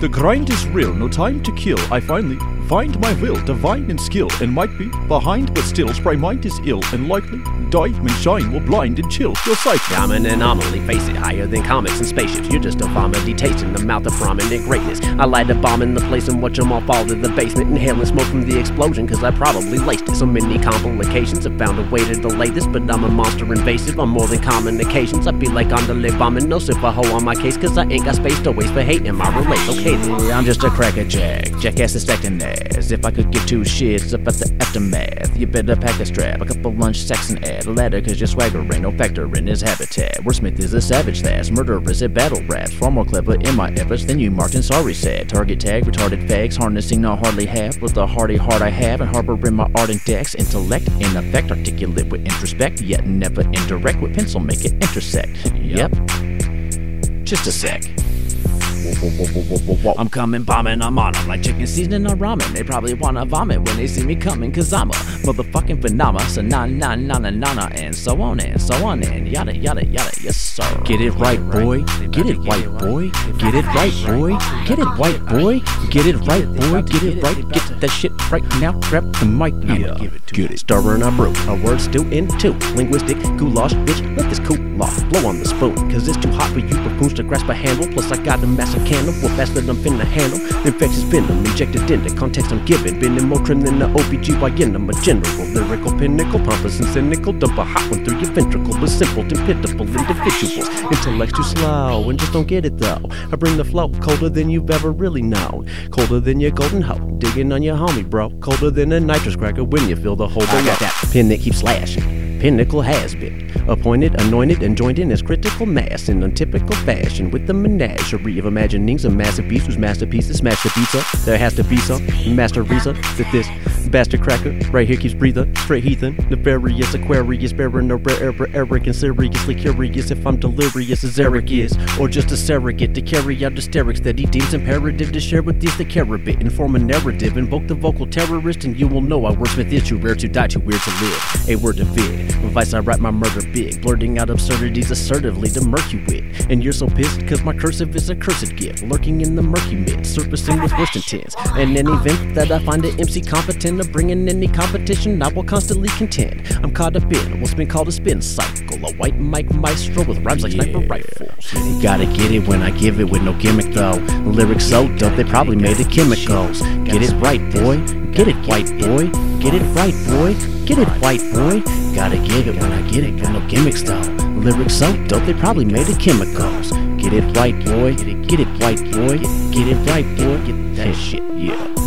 The grind is real, no time to kill. I finally find my will, divine and skill, and might be behind, but still spry mind is ill, and likely diamond shine will blind and chill your sight. Yeah, I'm an anomaly, face it, higher than comics and spaceships. You're just a vomity taste in the mouth of prominent greatness. I light a bomb in the place and watch them all fall to the basement, inhaling smoke from the explosion, cause I probably laced it. So many complications have found a way to delay this, but I'm a monster invasive on more than common occasions. I be like on the live bombing, no sip a hoe on my case, cause I ain't got space to waste for hating my relate. Okay, then I'm just a crackerjack, jackass is acting ass. If I could give two shits about the aftermath, you better pack a strap, a couple lunch sacks and add a ladder, cause your swagger ain't no factor in his habitat. Wordsmith is a savage that's murderous at battle raps, far more clever in my efforts than you marked and sorry said. Target tag, retarded fags, harnessing not hardly half, with the hardy heart I have and harboring my ardent decks. Intellect in effect, articulate with introspect, yet never indirect, with pencil make it intersect. Yep, just a sec. I'm coming, bombing, I'm on them like chicken seasoning on ramen. They probably wanna vomit when they see me coming, cause I'm a motherfucking phenomena. So na na na na na na, and so on and yada yada yada, yes sir. Get it right, boy. Get it right, boy. Get it right, boy. Get it right, boy. Get it right, boy. Get it right. Get that shit right now. Grab the mic, yeah. Get it. Stirring a brew, a word still in two. Linguistic goulash, bitch. Let this cool off. Blow on the spoon, cause it's too hot for you buffoons to grasp a handle. Plus I got a massive candle, what faster than I'm finna handle. Infectious venom injected into context I'm given. Been in more trim than the OBGYN. I'm a general, lyrical pinnacle, pompous and cynical. Dump a hot one through your ventricle with simple and pitiful individuals. Intellects too slow and just don't get it though. I bring the flow colder than you've ever really known. Colder than your golden hoe, digging on your homie bro. Colder than a nitrous cracker when you feel the hole below. I got that pin that keeps slashing. Pinnacle has been appointed, anointed, and joined in as critical mass in untypical fashion with the menagerie of imaginings of massive beasts whose masterpieces smash the pizza. There has to be some master reason that this bastard cracker right here keeps breathing. Straight heathen, nefarious, Aquarius, bearing a rare Eric, and seriously curious if I'm delirious as Eric is, or just a surrogate to carry out hysterics that he deems imperative to share with these the carabit, inform a narrative, invoke the vocal terrorist, and you will know I wordsmith is too rare to die, too weird to live. A word of it. Vice, I write my murder big, blurting out absurdities assertively to murk you with. And you're so pissed, cause my cursive is a cursed gift, lurking in the murky midst, surfacing with worse intents. And any event that I find an MC competent of bringing any competition, I will constantly contend. I'm caught up in what's been called a spin cycle, a white mic maestro with rhymes like sniper rifles. You gotta get it when I give it with no gimmick though. Lyrics so dope, they probably made it chemicals. Get it right, boy. Get it white, boy. Get it right, boy. Get it white, boy. Gotta give it when I get it, got no gimmicks though. Lyrics so dope, they probably made it chemicals. Get it right, boy. Get it white, boy. Get it right, boy. Get that shit, yeah.